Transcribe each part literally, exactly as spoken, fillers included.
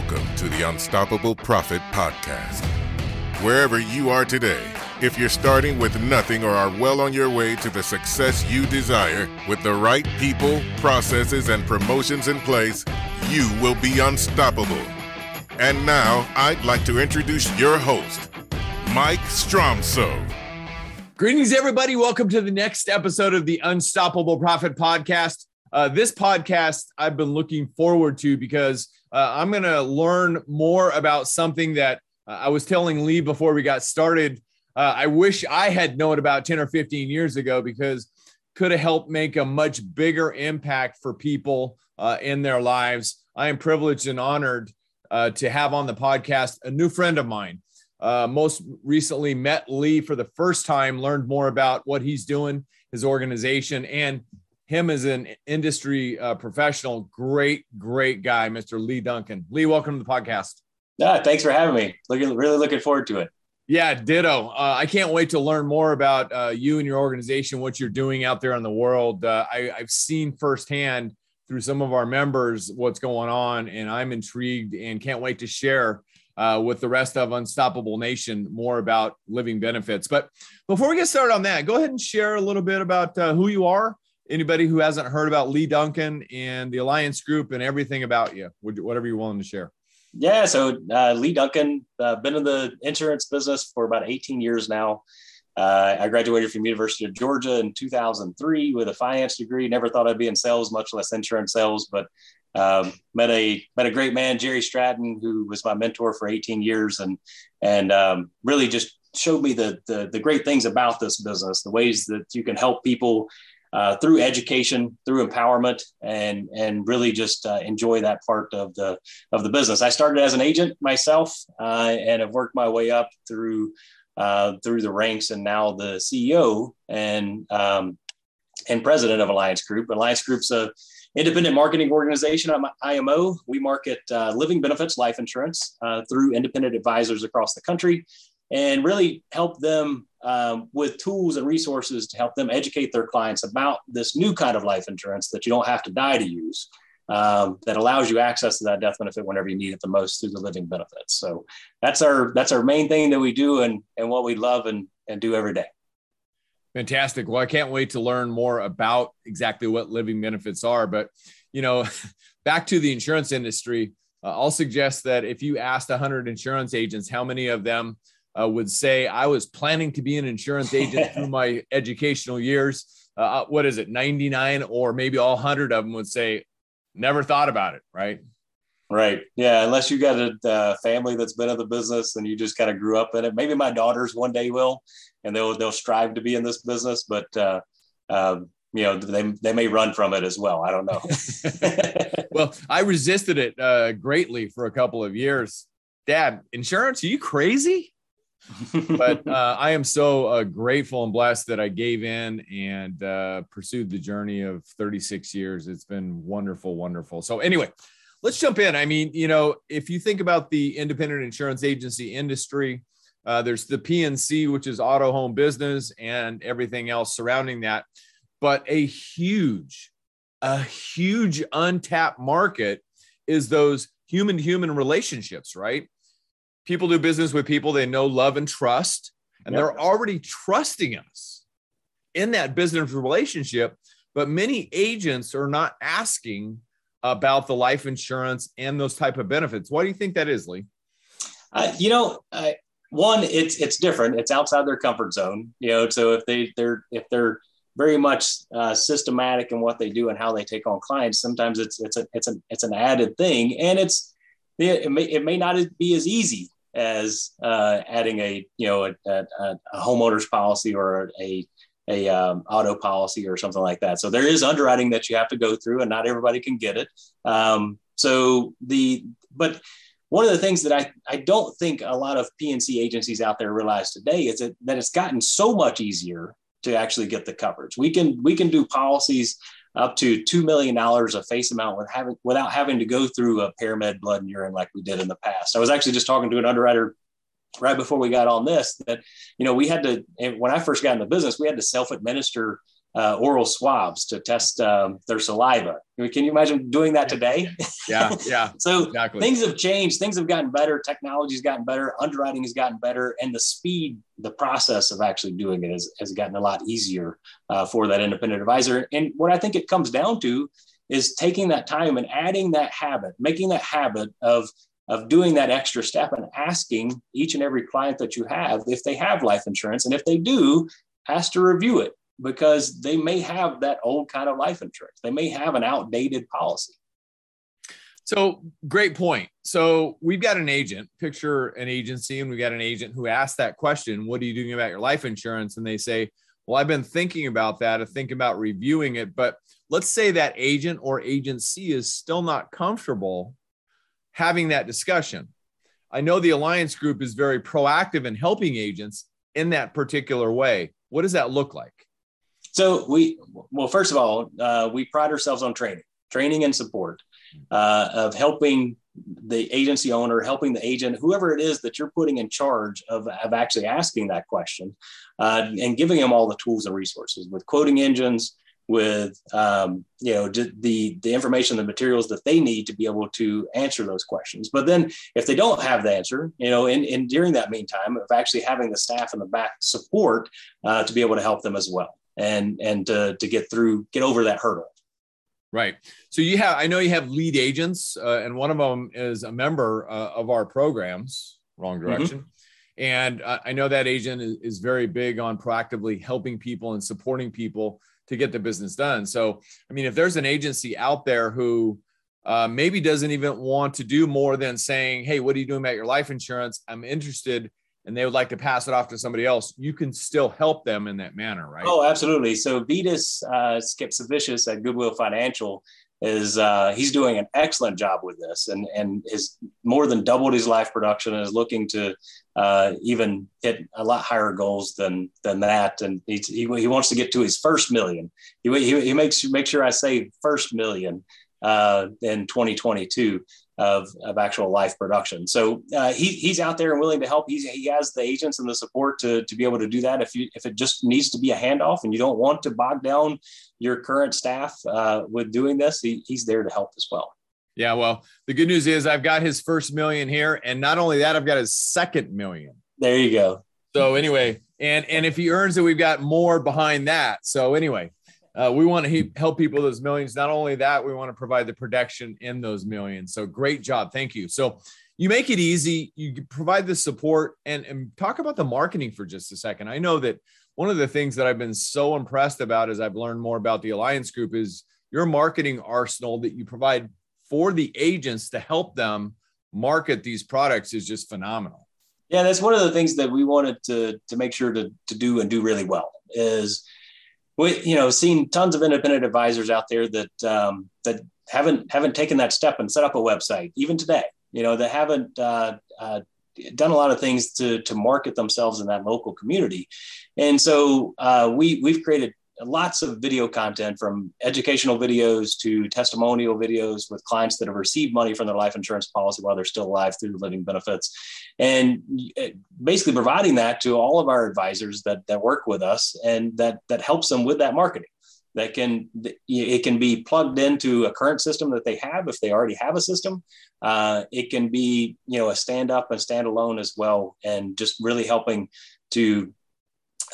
Welcome to the Unstoppable Profit Podcast. Wherever you are today, if you're starting with nothing or are well on your way to the success you desire, with the right people, processes, and promotions in place, you will be unstoppable. And now, I'd like to introduce your host, Mike Stromso. Greetings, everybody. Welcome to the next episode of the Unstoppable Profit Podcast. Uh, this podcast I've been looking forward to because uh, I'm going to learn more about something that uh, I was telling Lee before we got started. Uh, I wish I had known about ten or fifteen years ago, because could have helped make a much bigger impact for people uh, in their lives. I am privileged and honored uh, to have on the podcast a new friend of mine. Uh, most recently met Lee for the first time, learned more about what he's doing, his organization, and him as an industry uh, professional. Great, great guy, Mister Lee Duncan. Lee, welcome to the podcast. Yeah, thanks for having me. Looking, really looking forward to it. Yeah, ditto. Uh, I can't wait to learn more about uh, you and your organization, what you're doing out there in the world. Uh, I, I've seen firsthand through some of our members what's going on, and I'm intrigued and can't wait to share uh, with the rest of Unstoppable Nation more about living benefits. But before we get started on that, go ahead and share a little bit about uh, who you are. Anybody who hasn't heard about Lee Duncan and the Alliance Group and everything about you, whatever you're willing to share. Yeah, so uh, Lee Duncan, uh, been in the insurance business for about eighteen years now. Uh, I graduated from University of Georgia in two thousand three with a finance degree. Never thought I'd be in sales, much less insurance sales, but um, met a met a great man, Jerry Stratton, who was my mentor for eighteen years, and and um, really just showed me the, the the great things about this business, the ways that you can help people Uh, through education, through empowerment, and and really just uh, enjoy that part of the of the business. I started as an agent myself, uh, and have worked my way up through uh, through the ranks, and now the C E O and um, and president of Alliance Group. Alliance Group's a independent marketing organization. I'm I M O. We market uh, living benefits, life insurance uh, through independent advisors across the country, and really help them um, with tools and resources to help them educate their clients about this new kind of life insurance that you don't have to die to use, um, that allows you access to that death benefit whenever you need it the most through the living benefits. So that's our that's our main thing that we do, and and what we love and and do every day. Fantastic. Well, I can't wait to learn more about exactly what living benefits are. But, you know, back to the insurance industry, uh, I'll suggest that if you asked one hundred insurance agents how many of them Uh, would say, I was planning to be an insurance agent through my educational years. Uh, what is it, ninety-nine or maybe all one hundred of them would say, never thought about it, right? Right. Yeah, unless you got a uh, family that's been in the business and you just kind of grew up in it. Maybe my daughters one day will, and they'll they'll strive to be in this business, but uh, um, you know, they they may run from it as well. I don't know. Well, I resisted it uh, greatly for a couple of years. Dad, insurance? Are you crazy? But uh, I am so uh, grateful and blessed that I gave in and uh, pursued the journey of thirty-six years. It's been wonderful, wonderful. So anyway, let's jump in. I mean, you know, if you think about the independent insurance agency industry, uh, there's the P N C, which is auto, home, business, and everything else surrounding that. But a huge, a huge untapped market is those human-human relationships, right? People do business with people they know, love, and trust, and yep. They're already trusting us in that business relationship. But many agents are not asking about the life insurance and those type of benefits. Why do you think that is, Lee? Uh, you know, uh, one, it's it's different. It's outside their comfort zone. You know, so if they they're if they're very much uh, systematic in what they do and how they take on clients, sometimes it's it's a, it's an it's an added thing, and it's. It may, it may not be as easy as uh, adding a, you know, a, a, a homeowner's policy or a, a um, auto policy or something like that. So there is underwriting that you have to go through, and not everybody can get it. Um, so the, but one of the things that I, I don't think a lot of P N C agencies out there realize today is that, that it's gotten so much easier to actually get the coverage. We can, we can do policies up to two million dollars a face amount with having, without having to go through a ParaMed blood and urine like we did in the past. I was actually just talking to an underwriter right before we got on this that, you know, we had to, when I first got in the business, we had to self-administer uh, oral swabs to test um, their saliva. Can you imagine doing that today? Yeah, yeah. So exactly. Things have changed. Things have gotten better. Technology's gotten better. Underwriting has gotten better. And the speed, the process of actually doing it has, has gotten a lot easier uh, for that independent advisor. And what I think it comes down to is taking that time and adding that habit, making that habit of of doing that extra step and asking each and every client that you have if they have life insurance. And if they do, ask to review it, because they may have that old kind of life insurance. They may have an outdated policy. So great point. So we've got an agent, picture an agency, and we've got an agent who asked that question, what are you doing about your life insurance? And they say, well, I've been thinking about that, I think about reviewing it. But let's say that agent or agency is still not comfortable having that discussion. I know the Alliance Group is very proactive in helping agents in that particular way. What does that look like? So we, well, first of all, uh, we pride ourselves on training, training and support uh, of helping the agency owner, helping the agent, whoever it is that you're putting in charge of, of actually asking that question uh, and giving them all the tools and resources with quoting engines, with um, you know, the, the information, the materials that they need to be able to answer those questions. But then if they don't have the answer, you know, and, and during that meantime of actually having the staff in the back support uh, to be able to help them as well and, and to, to get through, get over that hurdle. Right. So you have, I know you have lead agents uh, and one of them is a member uh, of our programs, wrong direction. Mm-hmm. And uh, I know that agent is, is very big on proactively helping people and supporting people to get the business done. So, I mean, if there's an agency out there who uh, maybe doesn't even want to do more than saying, hey, what are you doing about your life insurance? I'm interested. And they would like to pass it off to somebody else. You can still help them in that manner, right? Oh, absolutely. So Vitas uh, Skepsavicius at Goodwill Financial is uh, he's doing an excellent job with this and, and has more than doubled his life production and is looking to uh, even hit a lot higher goals than, than that. And he, he, he wants to get to his first million. He, he, he makes make sure I say first million uh, in twenty twenty-two of, of actual life production. So uh, he, he's out there and willing to help. He's, he has the agents and the support to, to be able to do that. If you, if it just needs to be a handoff and you don't want to bog down your current staff uh, with doing this, he, he's there to help as well. Yeah. Well, the good news is I've got his first million here. And not only that, I've got his second million. There you go. So anyway, and, and if he earns it, we've got more behind that. So anyway, uh, we want to help people those millions. Not only that, we want to provide the protection in those millions. So great job. Thank you. So you make it easy. You provide the support and, and talk about the marketing for just a second. I know that one of the things that I've been so impressed about as I've learned more about the Alliance Group is your marketing arsenal that you provide for the agents to help them market these products is just phenomenal. Yeah, that's one of the things that we wanted to, to make sure to, to do and do really well is we, you know, seen tons of independent advisors out there that um, that haven't haven't taken that step and set up a website even today. You know, that haven't uh, uh, done a lot of things to, to market themselves in that local community. And so uh, we, we've created lots of video content, from educational videos to testimonial videos with clients that have received money from their life insurance policy while they're still alive through living benefits. And basically providing that to all of our advisors that, that work with us and that, that helps them with that marketing. That can, it can be plugged into a current system that they have if they already have a system. Uh, it can be, you know, a stand up and standalone as well, and just really helping to,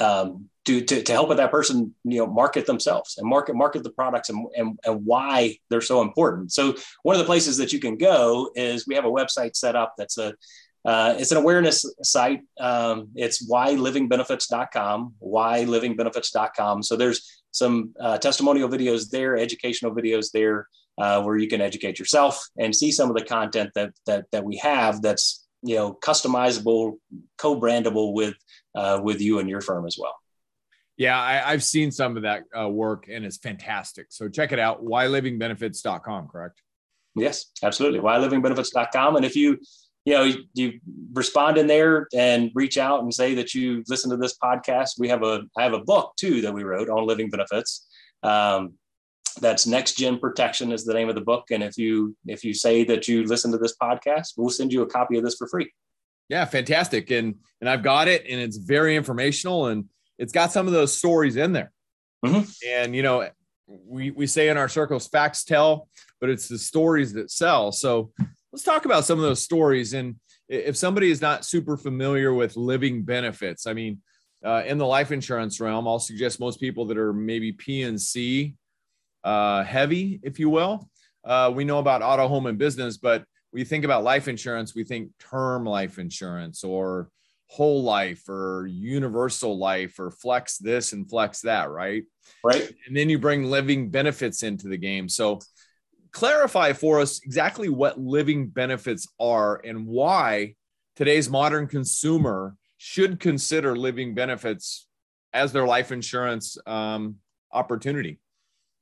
um, to, to, to help with that person, you know, market themselves and market, market the products and, and, and why they're so important. So one of the places that you can go is we have a website set up that's a, Uh, it's an awareness site. Um, it's why living benefits dot com, why living benefits dot com. So there's some uh, testimonial videos there, educational videos there uh, where you can educate yourself and see some of the content that that that we have that's, you know, customizable, co-brandable with uh, with you and your firm as well. Yeah, I, I've seen some of that uh, work and it's fantastic. So check it out, why living benefits dot com, correct? Yes, absolutely. why living benefits dot com. And if you You know, you, you respond in there and reach out and say that you listen to this podcast. We have a, I have a book too that we wrote on living benefits. Um, that's Next Gen Protection is the name of the book. And if you, if you say that you listen to this podcast, we'll send you a copy of this for free. Yeah. Fantastic. And, and I've got it and it's very informational and it's got some of those stories in there. Mm-hmm. And, you know, we, we say in our circles, facts tell, but it's the stories that sell. So let's talk about some of those stories. And if somebody is not super familiar with living benefits, I mean, uh, in the life insurance realm, I'll suggest most people that are maybe P and C uh, heavy, if you will, uh, we know about auto, home, and business, but we think about life insurance, we think term life insurance or whole life or universal life or flex this and flex that, right? Right. And then you bring living benefits into the game. So clarify for us exactly what living benefits are and why today's modern consumer should consider living benefits as their life insurance um, opportunity.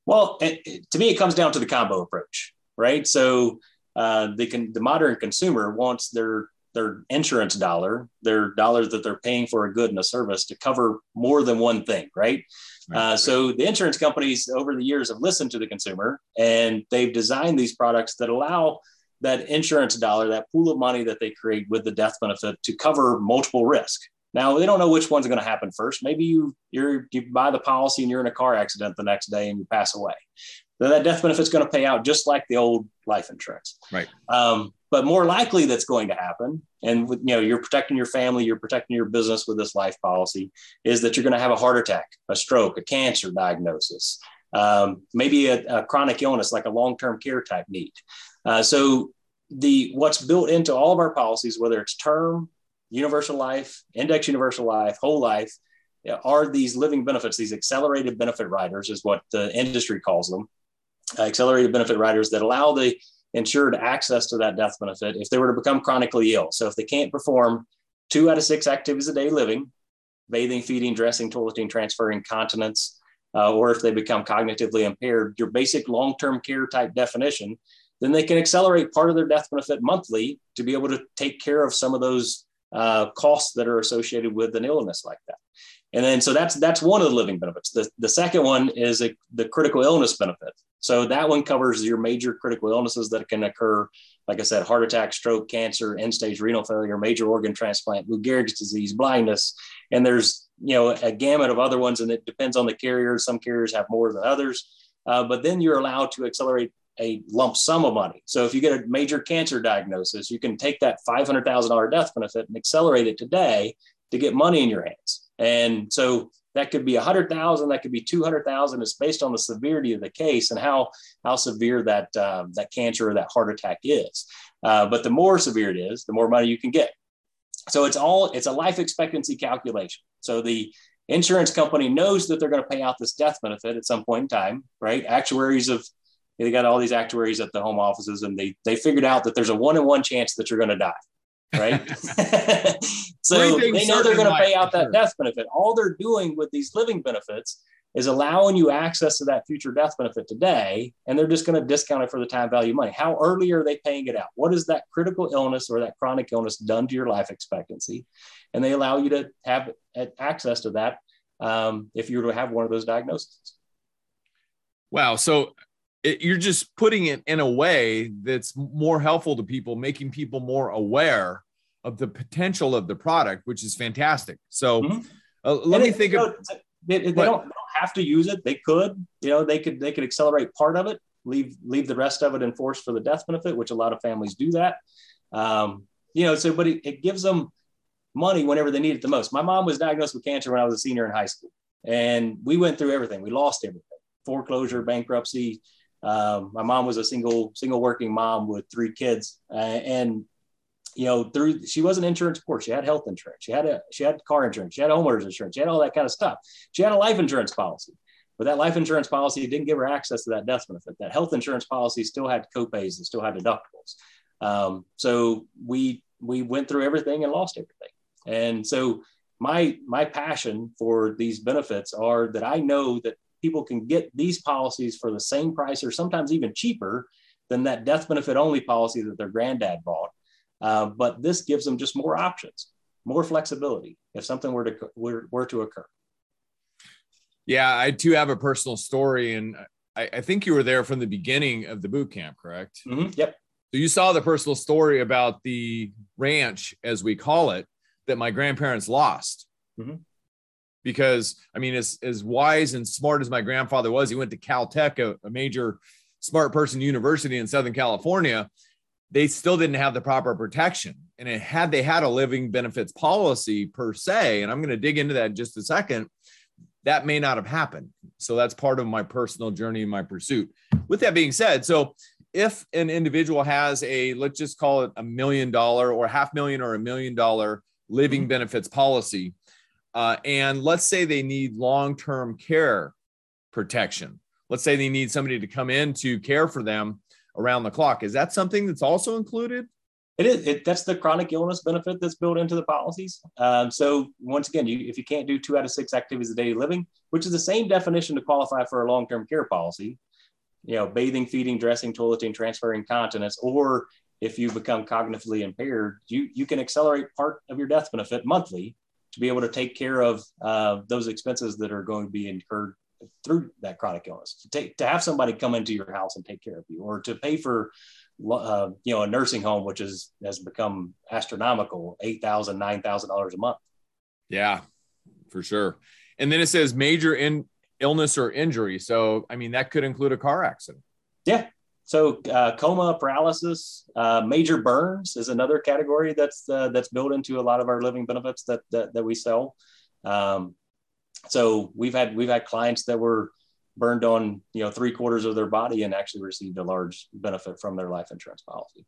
Well, it, to me, it comes down to the combo approach, right? So uh, they can, the modern consumer wants their their insurance dollar, their dollars that they're paying for a good and a service to cover more than one thing, right? right. Uh, so the insurance companies over the years have listened to the consumer and they've designed these products that allow that insurance dollar, that pool of money that they create with the death benefit to cover multiple risk. Now, they don't know which one's going to happen first. Maybe you you're, you buy the policy and you're in a car accident the next day and you pass away. So that death benefit's going to pay out just like the old life insurance. Right. Um, But more likely that's going to happen, and you know, you're protecting your family, you're protecting your business with this life policy, is that you're going to have a heart attack, a stroke, a cancer diagnosis, um, maybe a, a chronic illness like a long-term care type need. Uh, so the what's built into all of our policies, whether it's term, universal life, index universal life, whole life, are these living benefits, these accelerated benefit riders is what the industry calls them, uh, accelerated benefit riders that allow the insured access to that death benefit if they were to become chronically ill. So if they can't perform two out of six activities a day living, bathing, feeding, dressing, toileting, transferring, continence, uh, or if they become cognitively impaired, your basic long-term care type definition, then they can accelerate part of their death benefit monthly to be able to take care of some of those uh, costs that are associated with an illness like that. And then, so that's that's one of the living benefits. The, the second one is a, the critical illness benefit. So that one covers your major critical illnesses that can occur. Like I said, heart attack, stroke, cancer, end-stage renal failure, major organ transplant, Lou Gehrig's disease, blindness. And there's, you know, a gamut of other ones, and it depends on the carrier. Some carriers have more than others, uh, but then you're allowed to accelerate a lump sum of money. So if you get a major cancer diagnosis, you can take that five hundred thousand dollars death benefit and accelerate it today to get money in your hands. And so that could be one hundred thousand, that could be two hundred thousand. It's based on the severity of the case and how how severe that um, that cancer or that heart attack is. Uh, but the more severe it is, the more money you can get. So it's all it's a life expectancy calculation. So the insurance company knows that they're going to pay out this death benefit at some point in time, right? Actuaries of they got all these actuaries at the home offices, and they they figured out that there's a one in one chance that you're going to die. Right. So they know they're going to pay out that death benefit. All they're doing with these living benefits is allowing you access to that future death benefit today. And they're just going to discount it for the time value of money. How early are they paying it out? What has that critical illness or that chronic illness done to your life expectancy? And they allow you to have access to that um, if you were to have one of those diagnoses. Wow. So It, you're just putting it in a way that's more helpful to people, making people more aware of the potential of the product, which is fantastic. So mm-hmm. uh, let and me it, think. You know, of, it, it, they, don't, they don't have to use it. They could, you know, they could, they could accelerate part of it, leave, leave the rest of it in force for the death benefit, which a lot of families do that. Um, you know, so, but it, it gives them money whenever they need it the most. My mom was diagnosed with cancer when I was a senior in high school, and we went through everything. We lost everything, foreclosure, bankruptcy. Um, my mom was a single, single working mom with three kids. Uh, and, you know, through, she wasn't insurance poor. She had health insurance. She had a, she had car insurance. She had homeowners insurance. She had all that kind of stuff. She had a life insurance policy, but that life insurance policy didn't give her access to that death benefit. That health insurance policy still had copays and still had deductibles. Um, so we, we went through everything and lost everything. And so my, my passion for these benefits are that I know that people can get these policies for the same price or sometimes even cheaper than that death benefit only policy that their granddad bought. Uh, but this gives them just more options, more flexibility if something were to were, were to occur. Yeah, I too have a personal story. And I, I think you were there from the beginning of the boot camp, correct? Mm-hmm, yep. So you saw the personal story about the ranch, as we call it, that my grandparents lost. Mm-hmm. because I mean, as, as wise and smart as my grandfather was, he went to Caltech, a, a major smart person university in Southern California. They still didn't have the proper protection. And it had they had a living benefits policy per se, and I'm going to dig into that in just a second, that may not have happened. So that's part of my personal journey and my pursuit. With that being said, so if an individual has a, let's just call it a million dollar or half million or a million dollar living benefits policy, uh, and let's say they need long-term care protection. Let's say they need somebody to come in to care for them around the clock. Is that something that's also included? It is. It, that's the chronic illness benefit that's built into the policies. Um, so once again, you, if you can't do two out of six activities of daily living, which is the same definition to qualify for a long-term care policy, you know, bathing, feeding, dressing, toileting, transferring continence, or if you become cognitively impaired, you, you can accelerate part of your death benefit monthly to be able to take care of uh, those expenses that are going to be incurred through that chronic illness, to take, to have somebody come into your house and take care of you, or to pay for Uh, you know, a nursing home, which is, has become astronomical, eight thousand dollars, nine thousand dollars a month. Yeah, for sure. And then it says major in illness or injury. So, I mean, that could include a car accident. Yeah. So uh, coma, paralysis, uh, major burns is another category that's uh, that's built into a lot of our living benefits that that, that we sell. Um, so we've had, we've had clients that were burned on, you know, three quarters of their body and actually received a large benefit from their life insurance policy.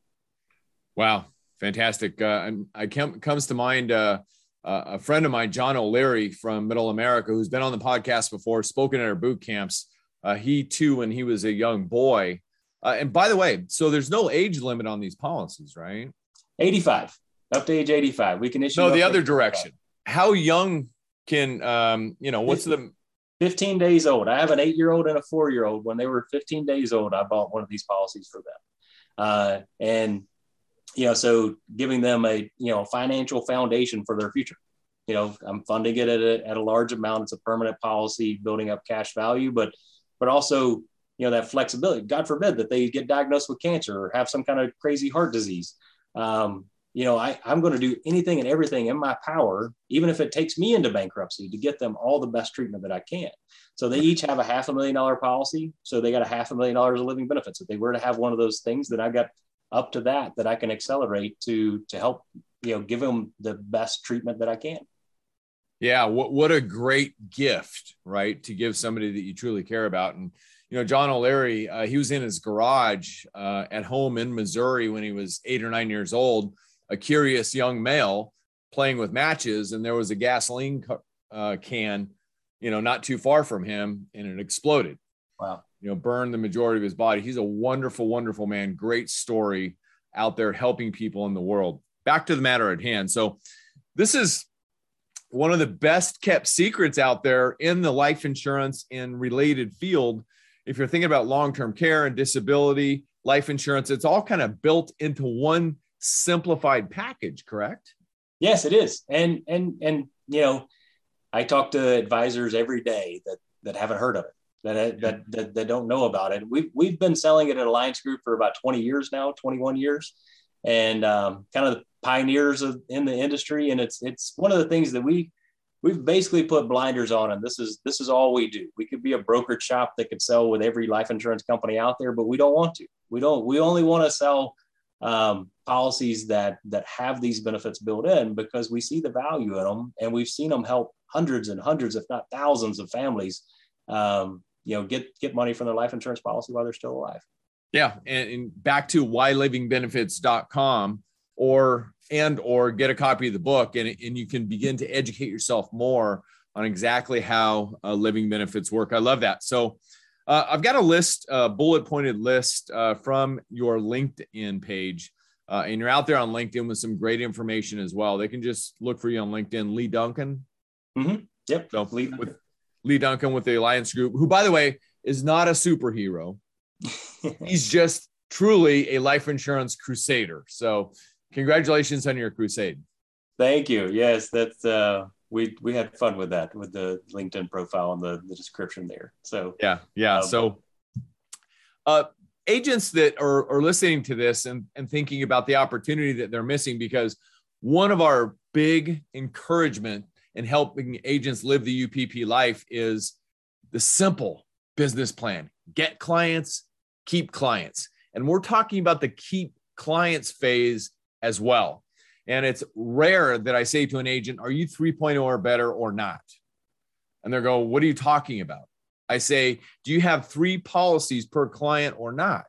Wow. Fantastic. Uh, and I can't, comes to mind, uh, uh, a friend of mine, John O'Leary from Middle America, who's been on the podcast before, spoken at our boot camps. Uh, he too, when he was a young boy. Uh, and by the way, so there's no age limit on these policies, right? eighty-five, up to age eighty-five. We can issue. No, the other direction. How young can, um, you know, what's the, fifteen days old. I have an eight-year-old and a four-year-old. When they were fifteen days old, I bought one of these policies for them. Uh, and, you know, so giving them a, you know, financial foundation for their future. You know, I'm funding it at a, at a large amount. It's a permanent policy, building up cash value, but, but also, you know, that flexibility. God forbid that they get diagnosed with cancer or have some kind of crazy heart disease. Um, you know, I, I'm going to do anything and everything in my power, even if it takes me into bankruptcy, to get them all the best treatment that I can. So they each have a half a million dollar policy. So they got a half a million dollars of living benefits. If they were to have one of those things, then I got up to that, that I can accelerate to, to help, you know, give them the best treatment that I can. Yeah. What, what a great gift, right? To give somebody that you truly care about. And, you know, John O'Leary, uh, he was in his garage uh, at home in Missouri when he was eight or nine years old, a curious young male playing with matches, and there was a gasoline uh, can, you know, not too far from him, and it exploded. Wow. You know, burned the majority of his body. He's a wonderful, wonderful man. Great story out there helping people in the world. Back to the matter at hand. So this is one of the best kept secrets out there in the life insurance and related field. If you're thinking about long-term care and disability, life insurance, it's all kind of built into one simplified package, correct? Yes, it is. And, and, and, you know, I talk to advisors every day that, that haven't heard of it, that, that, that, that don't know about it. We've, we've been selling it at Alliance Group for about twenty years now, twenty-one years, and um, kind of the pioneers of, in the industry. And it's, it's one of the things that we, we've basically put blinders on. And this is, this is all we do. We could be a brokerage shop that could sell with every life insurance company out there, but we don't want to. We don't, we only want to sell um, policies that, that have these benefits built in, because we see the value in them, and we've seen them help hundreds and hundreds, if not thousands of families, um, you know, get, get money from their life insurance policy while they're still alive. Yeah. And, and back to why living benefits dot com, or, and, or get a copy of the book, and, and you can begin to educate yourself more on exactly how uh, living benefits work. I love that. So, Uh, I've got a list, uh, bullet pointed list uh, from your LinkedIn page, uh, and you're out there on LinkedIn with some great information as well. They can just look for you on LinkedIn, Lee Duncan. Mm-hmm. Yep. So Lee, with, Lee Duncan with the Alliance Group, who, by the way, is not a superhero. He's just truly a life insurance crusader. So congratulations on your crusade. Thank you. Yes, that's... Uh... We we had fun with that, with the LinkedIn profile and the, the description there. So yeah, yeah. Um, so uh, agents that are, are listening to this and, and thinking about the opportunity that they're missing, because one of our big encouragement and helping agents live the U P P life is the simple business plan: get clients, keep clients. And we're talking about the keep clients phase as well. And it's rare that I say to an agent, are you three point oh or better or not? And they'll go, what are you talking about? I say, do you have three policies per client or not?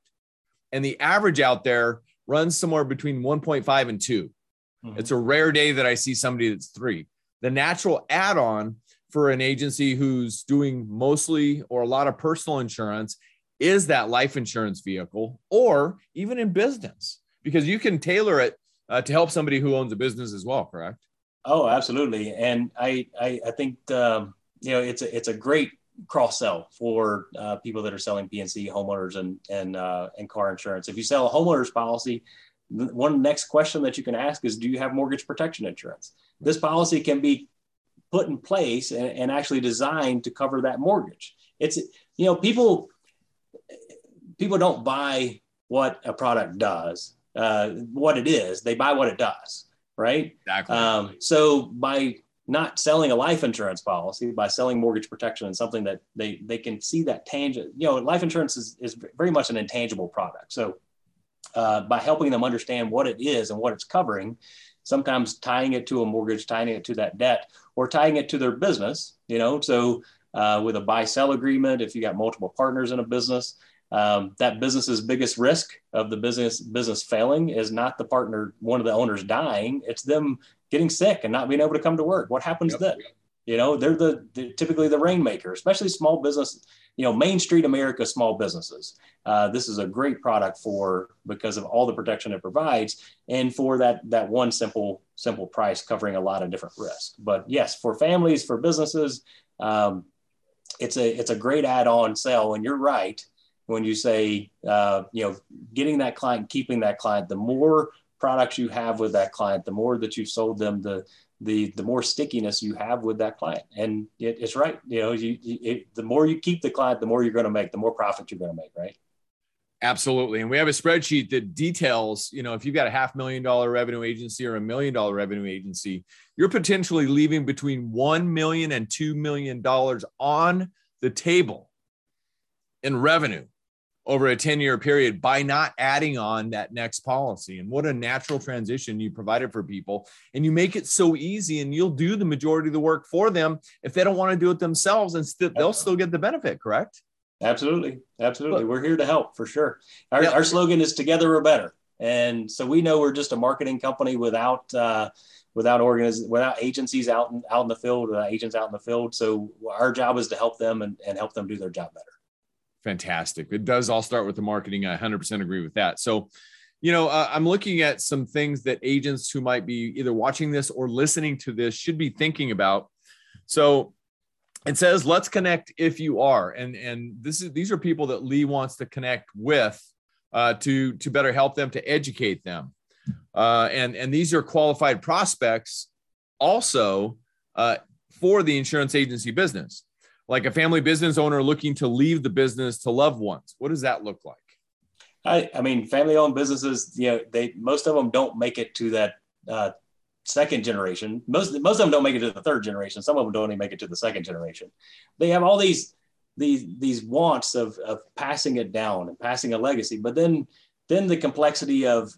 And the average out there runs somewhere between one point five and two. Mm-hmm. It's a rare day that I see somebody that's three. The natural add-on for an agency who's doing mostly or a lot of personal insurance is that life insurance vehicle, or even in business, because you can tailor it uh, to help somebody who owns a business as well, correct? Oh, absolutely. And I I, I think, um, you know, it's a, it's a great cross-sell for uh, people that are selling P and C, homeowners, and and uh, and car insurance. If you sell a homeowner's policy, one next question that you can ask is, do you have mortgage protection insurance? This policy can be put in place and, and actually designed to cover that mortgage. It's, you know, people, people don't buy what a product does, uh, what it is. They buy what it does, right? Exactly. Um, so by not selling a life insurance policy, by selling mortgage protection and something that they, they can see that tangent, you know, life insurance is, is very much an intangible product. So uh, by helping them understand what it is and what it's covering, sometimes tying it to a mortgage, tying it to that debt, or tying it to their business, you know, so uh, with a buy-sell agreement, if you got multiple partners in a business, um, that business's biggest risk of the business business failing is not the partner, one of the owners dying, it's them getting sick and not being able to come to work. What happens yep. then? You know, they're the they're typically the rainmaker, especially small business, you know, Main Street America small businesses. Uh, this is a great product for, because of all the protection it provides, and for that that one simple simple price covering a lot of different risks. But yes, for families, for businesses, um, it's a it's a great add-on sell. And you're right when you say, uh, you know, getting that client, keeping that client. The more products you have with that client, the more that you've sold them, the the the more stickiness you have with that client. And it, it's right. You know, you, you it, the more you keep the client, the more you're going to make, the more profit you're going to make, right? Absolutely. And we have a spreadsheet that details, you know, if you've got a half million dollar revenue agency or a million dollar revenue agency, you're potentially leaving between one million dollars and two million dollars on the table in revenue over a ten year period by not adding on that next policy. And what a natural transition you provided for people. And you make it so easy, and you'll do the majority of the work for them if they don't want to do it themselves, and st- they'll still get the benefit, correct? Absolutely. Absolutely. Look, we're here to help for sure. Our, yeah. our slogan is together we're better. And so we know we're just a marketing company without, uh, without organiz- without agencies out in, out in the field, without agents out in the field. So our job is to help them and, and help them do their job better. Fantastic. It does all start with the marketing. I one hundred percent agree with that. So, you know, uh, I'm looking at some things that agents who might be either watching this or listening to this should be thinking about. So it says, let's connect if you are. And, and this is, these are people that Lee wants to connect with uh, to, to better help them, to educate them. Uh, and, and these are qualified prospects also uh, for the insurance agency business. Like a family business owner looking to leave the business to loved ones. What does that look like? I, I mean, family-owned businesses, you know, they, most of them don't make it to that uh, second generation. Most, most of them don't make it to the third generation. Some of them don't even make it to the second generation. They have all these, these, these wants of, of passing it down and passing a legacy, but then, then the complexity of,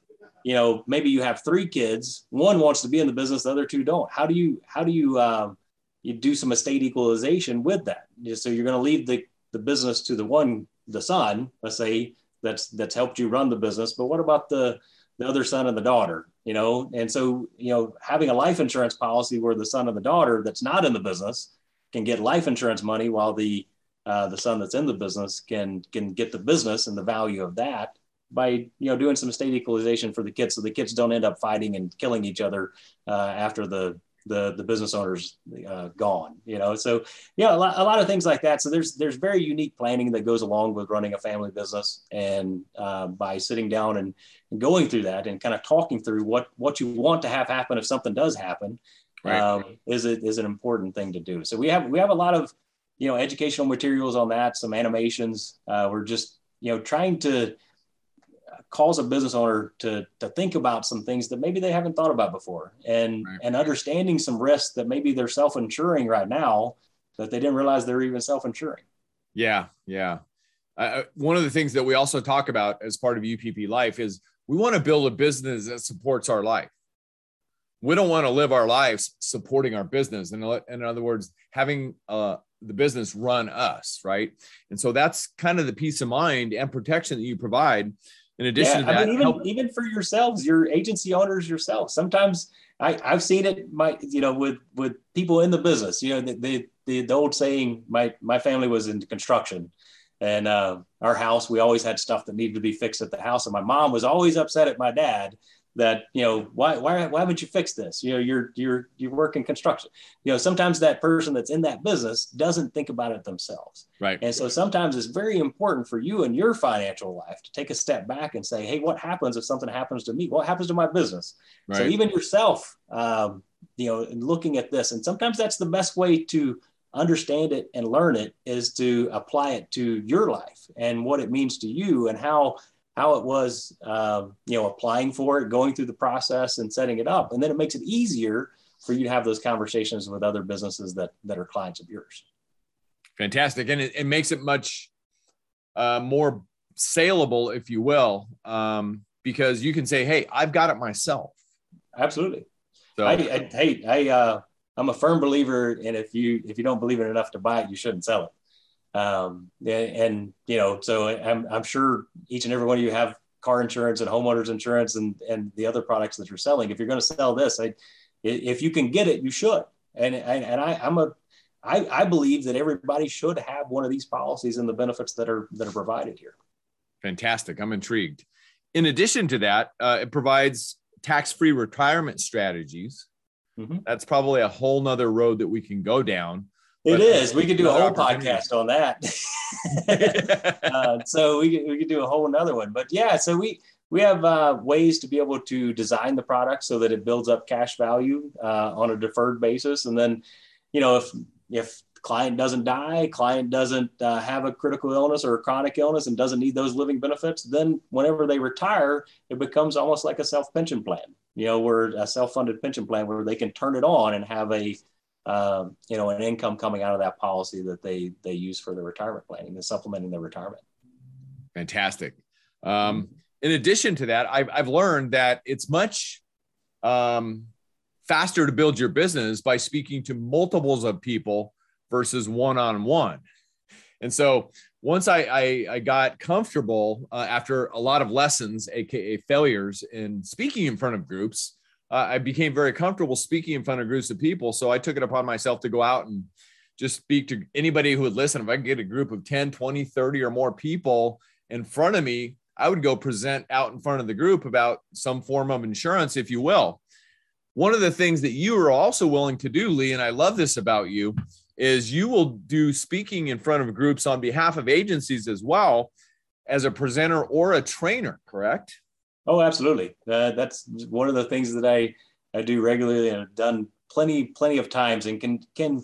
you know, maybe you have three kids, one wants to be in the business, the other two don't. How do you, how do you, um, you do some estate equalization with that. So you're going to leave the, the business to the one, the son, let's say, that's, that's helped you run the business. But what about the, the other son and the daughter, you know? And so, you know, having a life insurance policy where the son and the daughter that's not in the business can get life insurance money while the, uh, the son that's in the business can, can get the business and the value of that by, you know, doing some estate equalization for the kids. So the kids don't end up fighting and killing each other uh, after the, the the business owner's uh, gone, you know? So yeah, a lot, a lot of things like that. So there's, there's very unique planning that goes along with running a family business. And uh, by sitting down and, and going through that and kind of talking through what, what you want to have happen if something does happen, right. um, is it, is an important thing to do. So we have, we have a lot of, you know, educational materials on that, some animations. Uh, we're just, you know, trying to, cause a business owner to to think about some things that maybe they haven't thought about before, and right. and understanding some risks that maybe they're self-insuring right now that they didn't realize they're even self-insuring. Yeah, yeah. Uh, one of the things that we also talk about as part of U P P Life is we want to build a business that supports our life. We don't want to live our lives supporting our business. And in, in other words, having uh, the business run us, right? And so that's kind of the peace of mind and protection that you provide. In addition yeah, to that, I mean, even, help- even for yourselves, your agency owners yourself. Sometimes I, I've seen it, my, you know, with with people in the business. You know, the the, the, the old saying, my my family was into construction. And uh, our house, we always had stuff that needed to be fixed at the house. And my mom was always upset at my dad that, you know, why, why, why would you fix this? You know, you're, you're, you work in construction. You know, sometimes that person that's in that business doesn't think about it themselves. Right. And so sometimes it's very important for you and your financial life to take a step back and say, hey, what happens if something happens to me? What happens to my business? Right. So even yourself, um, you know, looking at this, and sometimes that's the best way to understand it and learn it is to apply it to your life and what it means to you and how how it was uh, you know applying for it, going through the process and setting it up, and then it makes it easier for you to have those conversations with other businesses that that are clients of yours. Fantastic. And it, it makes it much uh, more saleable, if you will, um, because you can say, hey, I've got it myself. Absolutely. So I, I hey I uh I'm a firm believer in if you if you don't believe it enough to buy it, you shouldn't sell it. Um, and, and, you know, so I'm, I'm sure each and every one of you have car insurance and homeowners insurance and, and the other products that you're selling. If you're going to sell this, I, if you can get it, you should. And and, and I, I'm a, I, I believe that everybody should have one of these policies and the benefits that are that are provided here. Fantastic. I'm intrigued. In addition to that, uh, it provides tax-free retirement strategies. Mm-hmm. That's probably a whole nother road that we can go down. It is. We could do a whole podcast on that. uh, so we, we could do a whole nother one. But yeah, so we, we have uh, ways to be able to design the product so that it builds up cash value uh, on a deferred basis. And then, you know, if if client doesn't die, client doesn't uh, have a critical illness or a chronic illness and doesn't need those living benefits, then whenever they retire, it becomes almost like a self-pension plan. You know, we're a self-funded pension plan where they can turn it on and have a, um, you know, an income coming out of that policy that they they use for their retirement planning and supplementing their retirement. Fantastic. Um, in addition to that, I've I've learned that it's much um, faster to build your business by speaking to multiples of people versus one-on-one. And so once I, I, I got comfortable uh, after a lot of lessons, A K A failures in speaking in front of groups, uh, I became very comfortable speaking in front of groups of people. So I took it upon myself to go out and just speak to anybody who would listen. If I could get a group of ten, twenty, thirty or more people in front of me, I would go present out in front of the group about some form of insurance, if you will. One of the things that you are also willing to do, Lee, and I love this about you, is you will do speaking in front of groups on behalf of agencies as well as a presenter or a trainer, correct? Oh, absolutely. Uh, that's one of the things that I, I do regularly and have done plenty, plenty of times and can can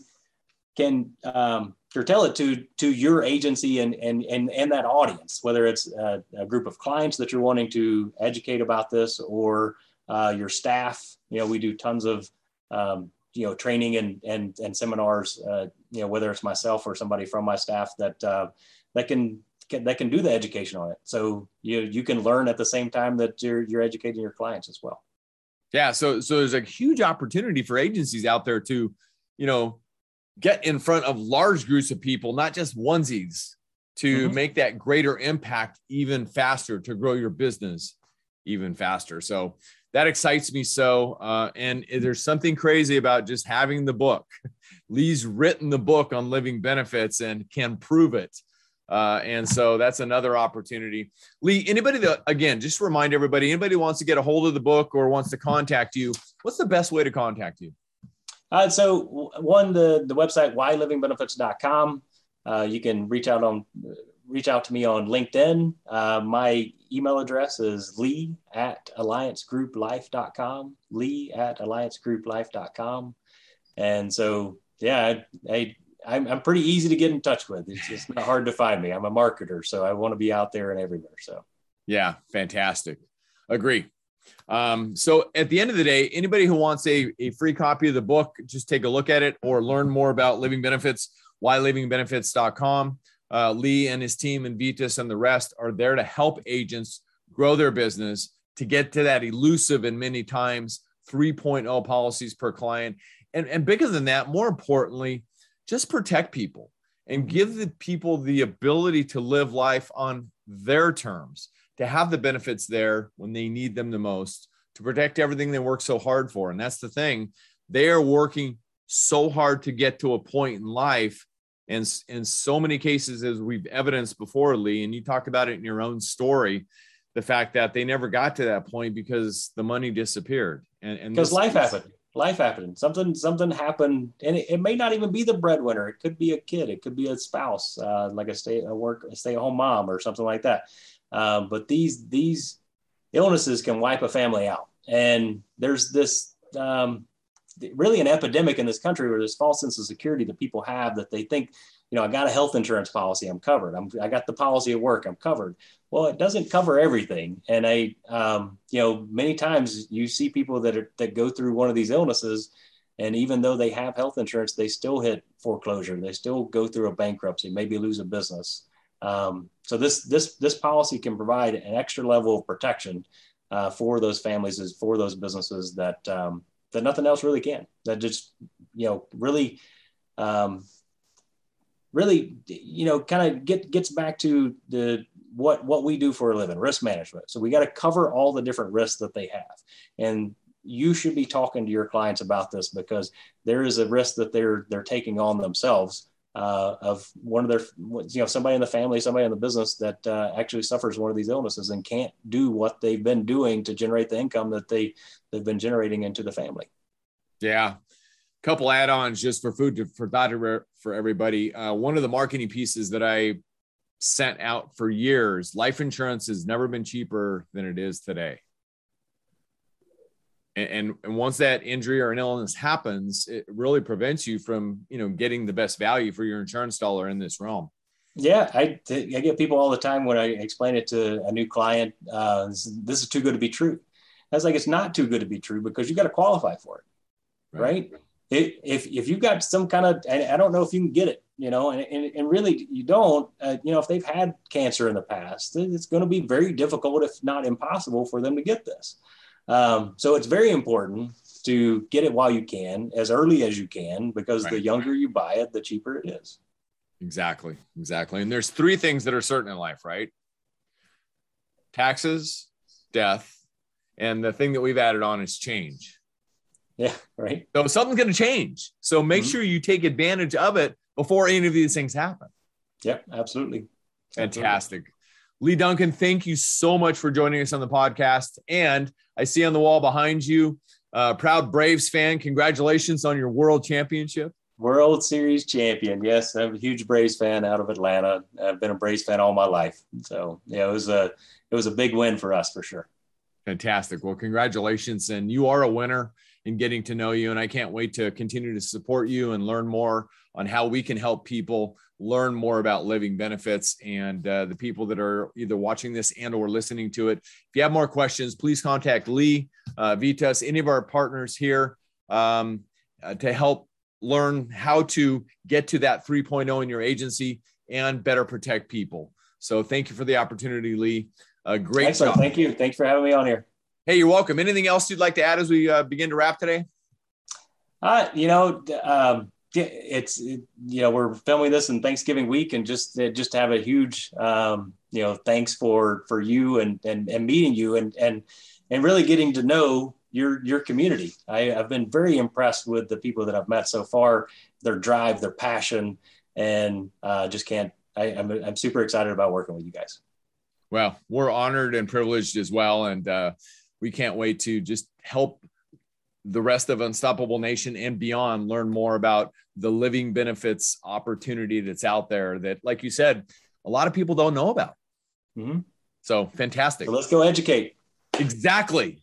can um, tell it to to your agency and and and, and that audience, whether it's a, a group of clients that you're wanting to educate about this or uh, your staff. You know, we do tons of um, you know, training and, and, and seminars, uh, you know, whether it's myself or somebody from my staff that, uh, that can, can, that can do the education on it. So you, you can learn at the same time that you're, you're educating your clients as well. Yeah. So, so there's a huge opportunity for agencies out there to, you know, get in front of large groups of people, not just onesies, to mm-hmm. make that greater impact even faster, to grow your business even faster. So that excites me so, uh, and there's something crazy about just having the book. Lee's written the book on living benefits and can prove it, uh, and so that's another opportunity. Lee, anybody that, again, just remind everybody, anybody who wants to get a hold of the book or wants to contact you, what's the best way to contact you? Uh, so, one, the, the website, why living benefits dot com. Uh, you can reach out on reach out to me on LinkedIn. Uh, my email address is lee at alliance group life dot com, lee at alliance group life dot com. And so, yeah, I, I, I'm, I'm pretty easy to get in touch with. It's just not hard to find me. I'm a marketer, so I want to be out there and everywhere. So Yeah, fantastic. Agree. Um, so at the end of the day, anybody who wants a, a free copy of the book, just take a look at it or learn more about Living Benefits, why living benefits dot com. Uh, Lee and his team and Vitas and the rest are there to help agents grow their business to get to that elusive and many times three point oh policies per client. And, and bigger than that, more importantly, just protect people and give the people the ability to live life on their terms, to have the benefits there when they need them the most, to protect everything they work so hard for. And that's the thing. They are working so hard to get to a point in life. And in so many cases, as we've evidenced before, Lee, and you talk about it in your own story, the fact that they never got to that point because the money disappeared. And because life happened. Life happened. Something something happened, and it, it may not even be the breadwinner. It could be a kid. It could be a spouse, uh, like a stay a work a stay at home mom or something like that. Uh, but these these illnesses can wipe a family out. And there's this um, really an epidemic in this country where this false sense of security that people have, that they think, you know, I got a health insurance policy, I'm covered. I'm I got the policy at work, I'm covered. Well, it doesn't cover everything. And I, um, you know, many times you see people that are, that go through one of these illnesses, and even though they have health insurance, they still hit foreclosure. They still go through a bankruptcy, maybe lose a business. Um, so this, this, this policy can provide an extra level of protection uh, for those families, for those businesses that, um, that nothing else really can, that just, you know, really, um, really, you know, kind of get, gets back to the, what, what we do for a living, risk management. So we got to cover all the different risks that they have. And you should be talking to your clients about this, because there is a risk that they're, they're taking on themselves uh, of one of their, you know, somebody in the family, somebody in the business that uh, actually suffers one of these illnesses and can't do what they've been doing to generate the income that they they've been generating into the family. Yeah. Couple add-ons just for food to, for thought for everybody. Uh, one of the marketing pieces that I sent out for years, life insurance has never been cheaper than it is today. And, and, and once that injury or an illness happens, it really prevents you from, you know, getting the best value for your insurance dollar in this realm. Yeah, I, I get people all the time when I explain it to a new client, uh, this, this is too good to be true. I was like, it's not too good to be true, because you got to qualify for it, right? right? It, if if you've got some kind of, I, I don't know if you can get it, you know, and, and, and really you don't, uh, you know, if they've had cancer in the past, it's going to be very difficult, if not impossible, for them to get this. Um, so it's very important to get it while you can, as early as you can, because right. the younger you buy it, the cheaper it is. Exactly. Exactly. And there's three things that are certain in life, right? Taxes, death, and the thing that we've added on is change. Yeah, right. So something's going to change. So make mm-hmm. sure you take advantage of it before any of these things happen. Yep, absolutely. Fantastic. Absolutely. Lee Duncan, thank you so much for joining us on the podcast. And I see on the wall behind you, uh, proud Braves fan, congratulations on your world championship. World Series champion. Yes, I'm a huge Braves fan out of Atlanta. I've been a Braves fan all my life. So yeah, it was a, it was a big win for us for sure. Fantastic. Well, congratulations. And you are a winner. And getting to know you. And I can't wait to continue to support you and learn more on how we can help people learn more about living benefits. And uh, the people that are either watching this and or listening to it, if you have more questions, please contact Lee, uh, Vitas, any of our partners here um, uh, to help learn how to get to that three point oh in your agency and better protect people. So thank you for the opportunity, Lee. Uh, great Excellent. Job. Thank you. Thanks for having me on here. Hey, you're welcome. Anything else you'd like to add as we uh, begin to wrap today? Uh, you know, um, it's, it, you know, we're filming this in Thanksgiving week, and just, uh, just to have a huge, um, you know, thanks for, for you and, and, and meeting you and, and, and really getting to know your, your community. I, I've been very impressed with the people that I've met so far, their drive, their passion, and uh, just can't, I, I'm, I'm super excited about working with you guys. Well, we're honored and privileged as well. And, uh, we can't wait to just help the rest of Unstoppable Nation and beyond learn more about the living benefits opportunity that's out there that, like you said, a lot of people don't know about. Mm-hmm. So fantastic. So let's go educate. Exactly.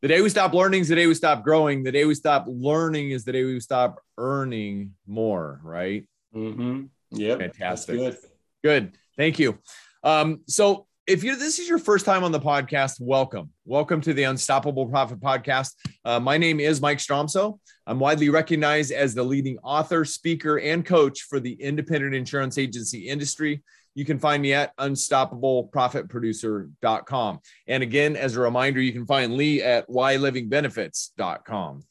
The day we stop learning is the day we stop growing. The day we stop learning is the day we stop earning more, right? Mm-hmm. Yeah. Fantastic. Good. Good. Thank you. Um, so If you're, this is your first time on the podcast, welcome. Welcome to the Unstoppable Profit Podcast. Uh, my name is Mike Stromso. I'm widely recognized as the leading author, speaker, and coach for the independent insurance agency industry. You can find me at unstoppable profit producer dot com. And again, as a reminder, you can find Lee at why living benefits dot com.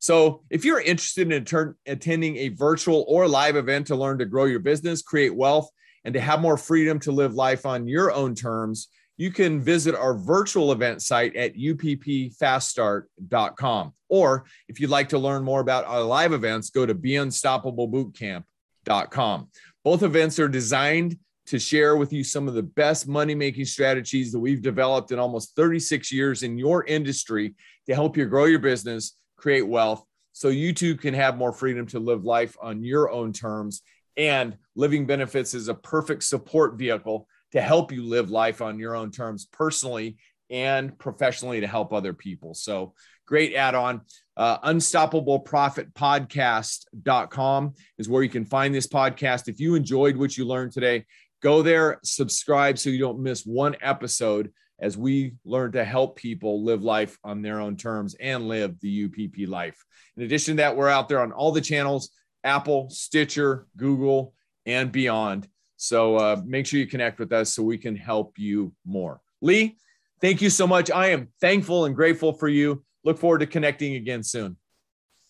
So if you're interested in att- attending a virtual or live event to learn to grow your business, create wealth, and to have more freedom to live life on your own terms, you can visit our virtual event site at U P P fast start dot com. Or if you'd like to learn more about our live events, go to be unstoppable bootcamp dot com. Both events are designed to share with you some of the best money-making strategies that we've developed in almost thirty-six years in your industry to help you grow your business, create wealth, so you too can have more freedom to live life on your own terms. And Living Benefits is a perfect support vehicle to help you live life on your own terms personally and professionally to help other people. So great add-on. Uh, unstoppable profit podcast dot com is where you can find this podcast. If you enjoyed what you learned today, go there, subscribe so you don't miss one episode as we learn to help people live life on their own terms and live the U P P life. In addition to that, we're out there on all the channels, Apple, Stitcher, Google, and beyond. So uh, make sure you connect with us so we can help you more. Lee, thank you so much. I am thankful and grateful for you. Look forward to connecting again soon.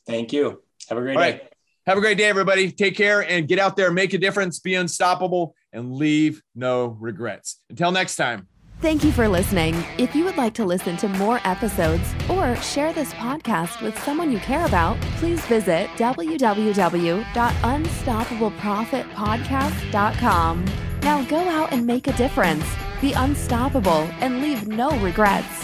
Thank you. Have a great All day. Right. Have a great day, everybody. Take care and get out there, make a difference, be unstoppable, and leave no regrets. Until next time. Thank you for listening. If you would like to listen to more episodes or share this podcast with someone you care about, please visit w w w dot unstoppable profit podcast dot com. Now go out and make a difference, be unstoppable, and leave no regrets.